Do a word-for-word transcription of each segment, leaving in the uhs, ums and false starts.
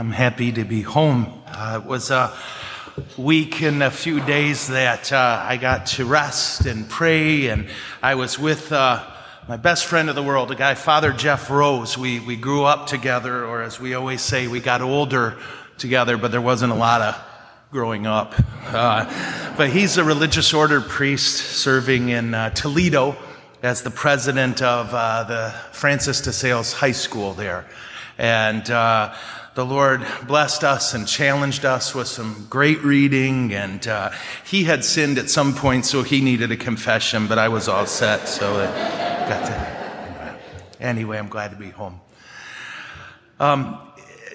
I'm happy to be home. Uh, it was a week and a few days that uh, I got to rest and pray, and I was with uh, my best friend of the world, a guy, Father Jeff Rose. We we grew up together, or as we always say, we got older together, but there wasn't a lot of growing up. Uh, but he's a religious order priest serving in uh, Toledo as the president of uh, the Francis de Sales High School there. And uh, the Lord blessed us and challenged us with some great reading. And uh, he had sinned at some point, so he needed a confession, but I was all set. So I got to. Anyway, I'm glad to be home. Um,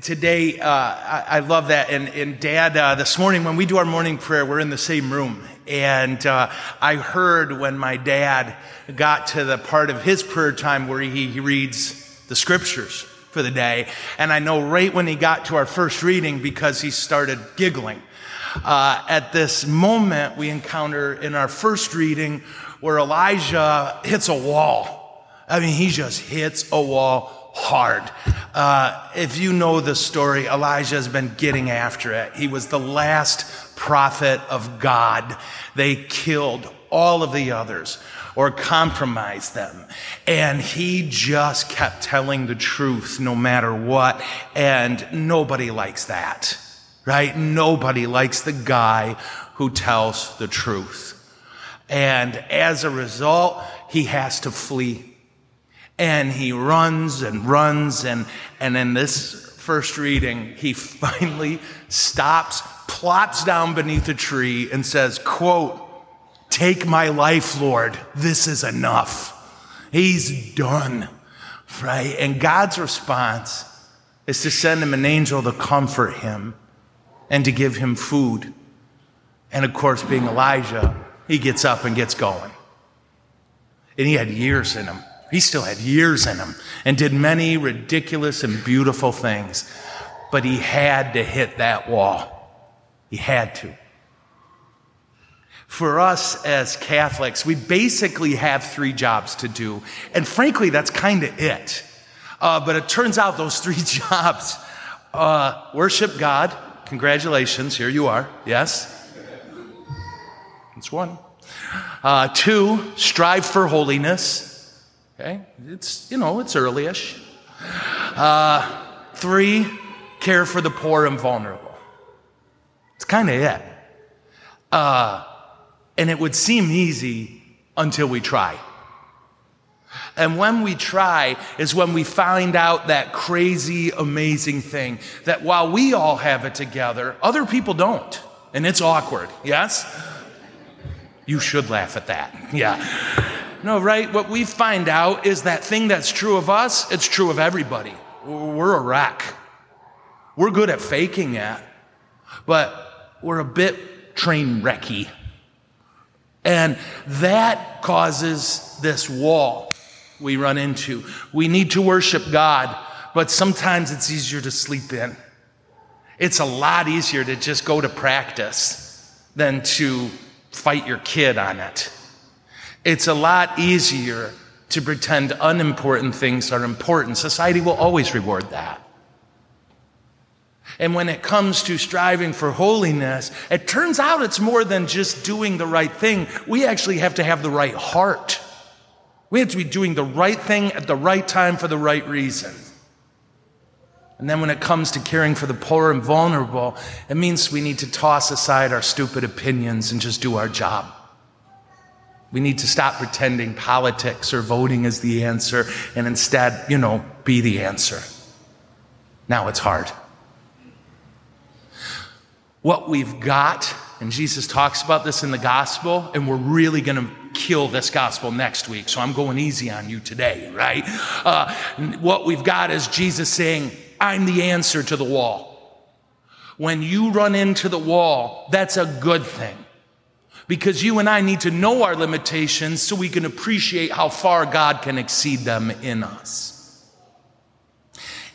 today, uh, I, I love that. And, and Dad, uh, this morning when we do our morning prayer, we're in the same room. And uh, I heard when my dad got to the part of his prayer time where he, he reads the scriptures for the day. And I know right when he got to our first reading, because he started giggling. Uh, at this moment we encounter in our first reading where Elijah hits a wall. I mean, he just hits a wall hard. Uh, if you know the story, Elijah has been getting after it. He was the last prophet of God. They killed all of the others or compromised them. And he just kept telling the truth no matter what. And nobody likes that, right? Nobody likes the guy who tells the truth. And as a result, he has to flee. And he runs and runs, and, and in this first reading, he finally stops, plops down beneath a tree, and says, quote, "Take my life, Lord. This is enough." He's done, right? And God's response is to send him an angel to comfort him and to give him food. And of course, being Elijah, he gets up and gets going. And he had years in him. He still had years in him and did many ridiculous and beautiful things. But he had to hit that wall. He had to. For us as Catholics, we basically have three jobs to do. And frankly, that's kind of it. Uh, but it turns out those three jobs, uh, worship God. Congratulations, here you are. Yes? That's one. Uh, two, strive for holiness. Okay, it's, you know, it's early-ish. Uh, three, care for the poor and vulnerable. It's kind of it. Uh, and it would seem easy until we try. And when we try is when we find out that crazy, amazing thing that while we all have it together, other people don't. And it's awkward, yes? You should laugh at that, yeah. No, right? What we find out is that thing that's true of us, it's true of everybody. We're a wreck. We're good at faking it, but we're a bit train wrecky. And that causes this wall we run into. We need to worship God, but sometimes it's easier to sleep in. It's a lot easier to just go to practice than to fight your kid on it. It's a lot easier to pretend unimportant things are important. Society will always reward that. And when it comes to striving for holiness, it turns out it's more than just doing the right thing. We actually have to have the right heart. We have to be doing the right thing at the right time for the right reason. And then when it comes to caring for the poor and vulnerable, it means we need to toss aside our stupid opinions and just do our job. We need to stop pretending politics or voting is the answer and instead, you know, be the answer. Now it's hard. What we've got, and Jesus talks about this in the gospel, and we're really going to kill this gospel next week, so I'm going easy on you today, right? Uh, what we've got is Jesus saying, I'm the answer to the wall. When you run into the wall, that's a good thing. Because you and I need to know our limitations so we can appreciate how far God can exceed them in us.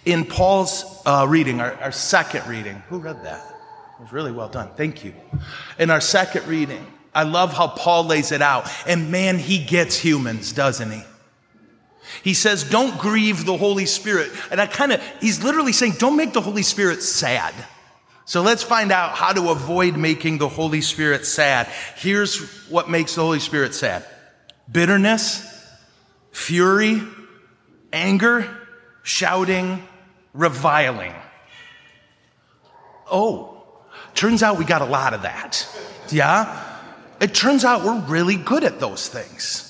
In Paul's uh, reading, our, our second reading, who read that? It was really well done. Thank you. In our second reading, I love how Paul lays it out. And man, he gets humans, doesn't he? He says, don't grieve the Holy Spirit. And I kind of, he's literally saying, don't make the Holy Spirit sad. So let's find out how to avoid making the Holy Spirit sad. Here's what makes the Holy Spirit sad. Bitterness, fury, anger, shouting, reviling. Oh, turns out we got a lot of that. Yeah? It turns out we're really good at those things.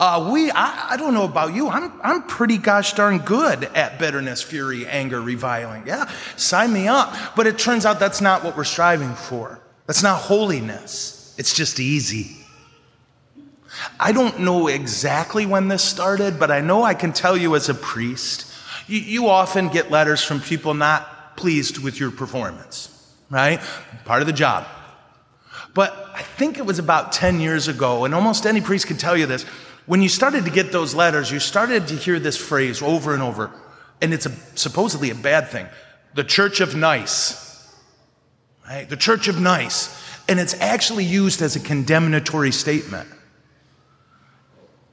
Uh, we, I, I don't know about you, I'm, I'm pretty gosh darn good at bitterness, fury, anger, reviling. Yeah, sign me up. But it turns out that's not what we're striving for. That's not holiness. It's just easy. I don't know exactly when this started, but I know I can tell you as a priest, you, you often get letters from people not pleased with your performance, right? Part of the job. But I think it was about ten years ago, and almost any priest can tell you this, when you started to get those letters, you started to hear this phrase over and over, and it's a, supposedly a bad thing. The Church of Nice, right? The Church of Nice. And it's actually used as a condemnatory statement.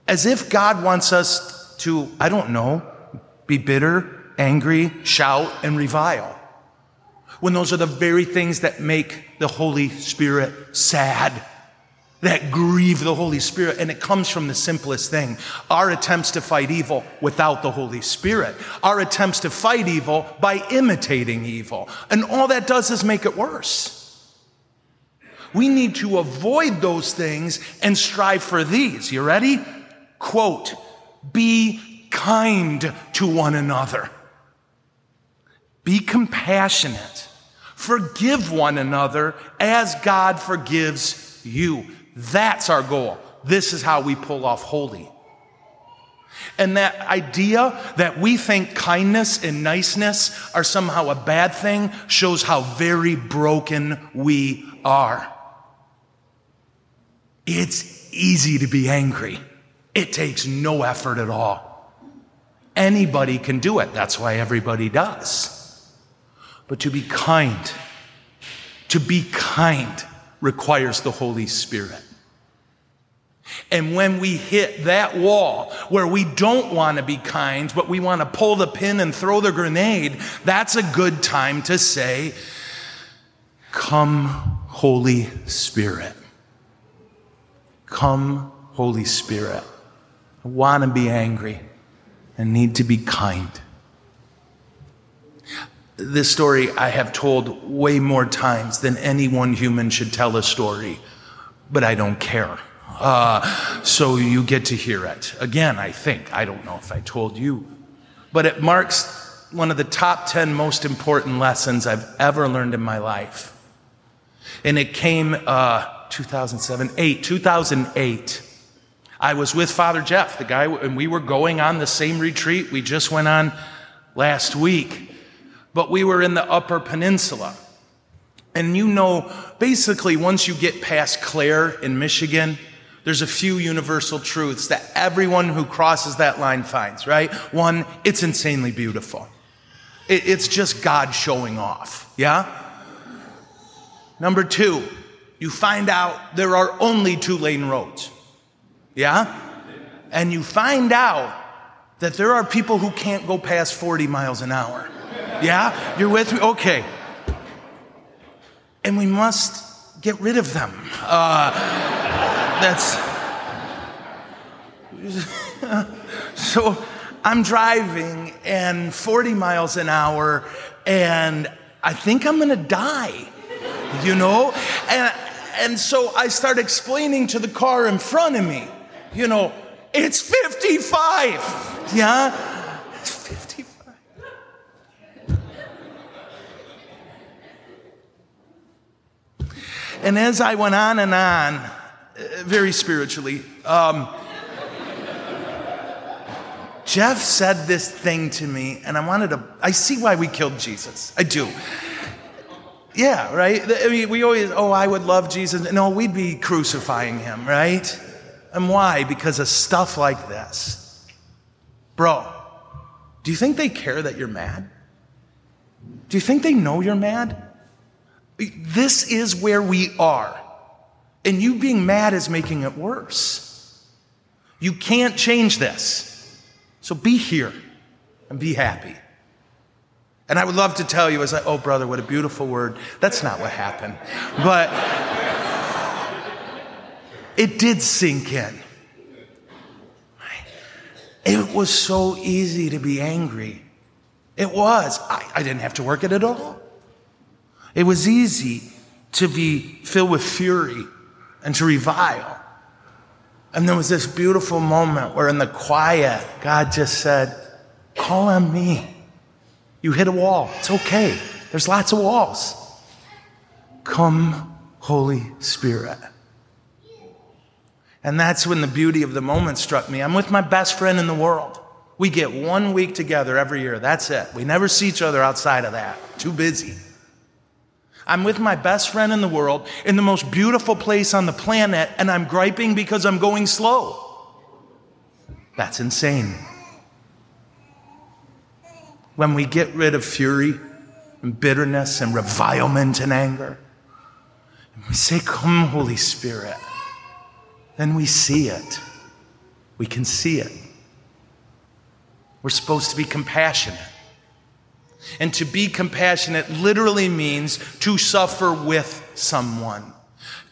As if God wants us to, I don't know, be bitter, angry, shout, and revile. When those are the very things that make the Holy Spirit sad. That grieve the Holy Spirit, and it comes from the simplest thing. Our attempts to fight evil without the Holy Spirit. Our attempts to fight evil by imitating evil. And all that does is make it worse. We need to avoid those things and strive for these. You ready? Quote, be kind to one another. Be compassionate. Forgive one another as God forgives you. That's our goal. This is how we pull off holy. And that idea that we think kindness and niceness are somehow a bad thing shows how very broken we are. It's easy to be angry. It takes no effort at all. Anybody can do it. That's why everybody does. But to be kind, to be kind requires the Holy Spirit. And when we hit that wall where we don't want to be kind, but we want to pull the pin and throw the grenade, that's a good time to say, come, Holy Spirit. Come, Holy Spirit. I want to be angry and need to be kind. This story I have told way more times than any one human should tell a story, but I don't care. Uh, so you get to hear it. Again, I think. I don't know if I told you. But it marks one of the top ten most important lessons I've ever learned in my life. And it came uh, two thousand seven, eight, two thousand eight. I was with Father Jeff, the guy, and we were going on the same retreat we just went on last week. But we were in the Upper Peninsula. And you know, basically once you get past Clare in Michigan, there's a few universal truths that everyone who crosses that line finds, right? One, it's insanely beautiful. It's just God showing off, yeah? Number two, you find out there are only two-lane roads, yeah? And you find out that there are people who can't go past forty miles an hour. Yeah? You're with me? Okay. And we must get rid of them. Uh, that's... So I'm driving and forty miles an hour, and I think I'm going to die, you know? And, and so I start explaining to the car in front of me, you know, it's fifty-five, yeah? It's fifty-five. And as I went on and on, very spiritually, um, Jeff said this thing to me, and I wanted to, I see why we killed Jesus. I do. Yeah, right? I mean, we always, oh, I would love Jesus. No, we'd be crucifying him, right? And why? Because of stuff like this. Bro, do you think they care that you're mad? Do you think they know you're mad? This is where we are. And you being mad is making it worse. You can't change this. So be here and be happy. And I would love to tell you, as I, oh, brother, what a beautiful word. That's not what happened. But it did sink in. It was so easy to be angry. It was. I, I didn't have to work it at all. It was easy to be filled with fury and to revile. And there was this beautiful moment where in the quiet, God just said, call on me. You hit a wall. It's okay. There's lots of walls. Come, Holy Spirit. And that's when the beauty of the moment struck me. I'm with my best friend in the world. We get one week together every year. That's it. We never see each other outside of that. Too busy. I'm with my best friend in the world in the most beautiful place on the planet, and I'm griping because I'm going slow. That's insane. When we get rid of fury and bitterness and revilement and anger, and we say, come, Holy Spirit, then we see it. We can see it. We're supposed to be compassionate. And to be compassionate literally means to suffer with someone.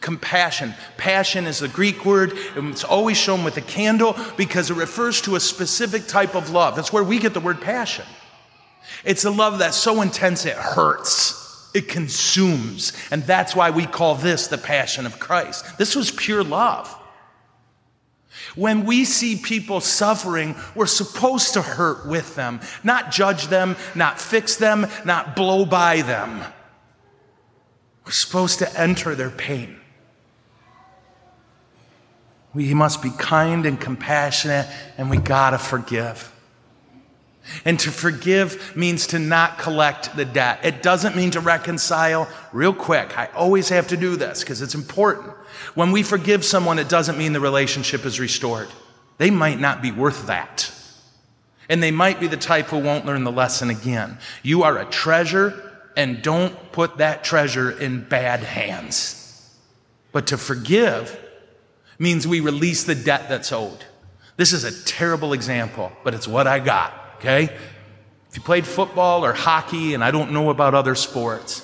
Compassion. Passion is the Greek word. It's always shown with a candle because it refers to a specific type of love. That's where we get the word passion. It's a love that's so intense it hurts. It consumes. And that's why we call this the passion of Christ. This was pure love. When we see people suffering, we're supposed to hurt with them, not judge them, not fix them, not blow by them. We're supposed to enter their pain. We must be kind and compassionate, and we gotta forgive. And to forgive means to not collect the debt. It doesn't mean to reconcile. Real quick, I always have to do this because it's important. When we forgive someone, it doesn't mean the relationship is restored. They might not be worth that. And they might be the type who won't learn the lesson again. You are a treasure, and don't put that treasure in bad hands. But to forgive means we release the debt that's owed. This is a terrible example, but it's what I got. Okay? If you played football or hockey, and I don't know about other sports,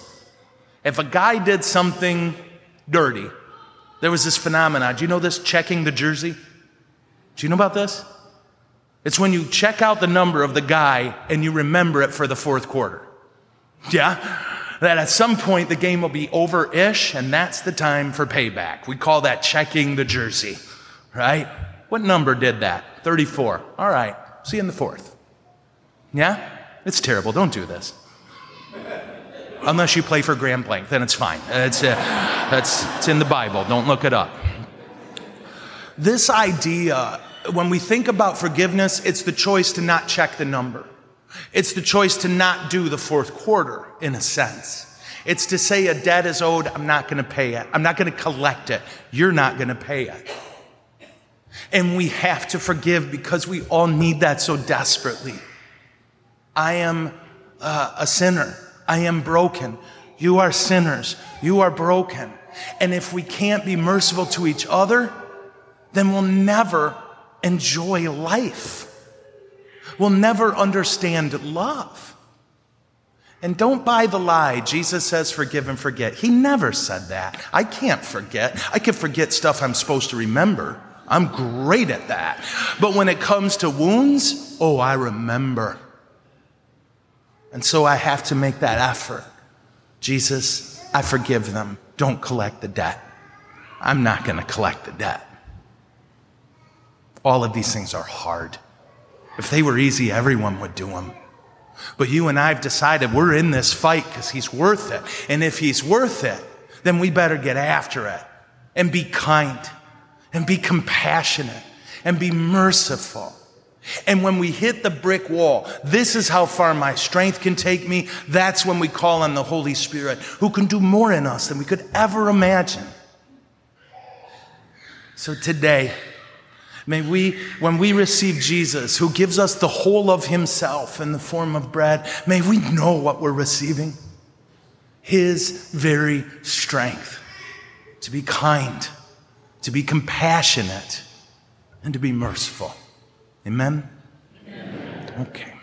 if a guy did something dirty, there was this phenomenon. Do you know this? Checking the jersey. Do you know about this? It's when you check out the number of the guy and you remember it for the fourth quarter. Yeah? That at some point the game will be over-ish, and that's the time for payback. We call that checking the jersey, right? What number did that? thirty-four. All right. See you in the fourth. Yeah? It's terrible. Don't do this. Unless you play for Grambling, then it's fine. It's, uh, that's, it's in the Bible. Don't look it up. This idea, when we think about forgiveness, it's the choice to not check the number. It's the choice to not do the fourth quarter, in a sense. It's to say a debt is owed, I'm not going to pay it. I'm not going to collect it. You're not going to pay it. And we have to forgive because we all need that so desperately. I am uh, a sinner. I am broken. You are sinners. You are broken. And if we can't be merciful to each other, then we'll never enjoy life. We'll never understand love. And don't buy the lie. Jesus says, forgive and forget. He never said that. I can't forget. I can forget stuff I'm supposed to remember. I'm great at that. But when it comes to wounds, oh, I remember. And so I have to make that effort. Jesus, I forgive them. Don't collect the debt. I'm not going to collect the debt. All of these things are hard. If they were easy, everyone would do them. But you and I have decided we're in this fight because he's worth it. And if he's worth it, then we better get after it and be kind and be compassionate and be merciful. And when we hit the brick wall, this is how far my strength can take me. That's when we call on the Holy Spirit, who can do more in us than we could ever imagine. So today, may we, when we receive Jesus, who gives us the whole of himself in the form of bread, may we know what we're receiving. His very strength to be kind, to be compassionate, and to be merciful. Amen? Amen. Okay.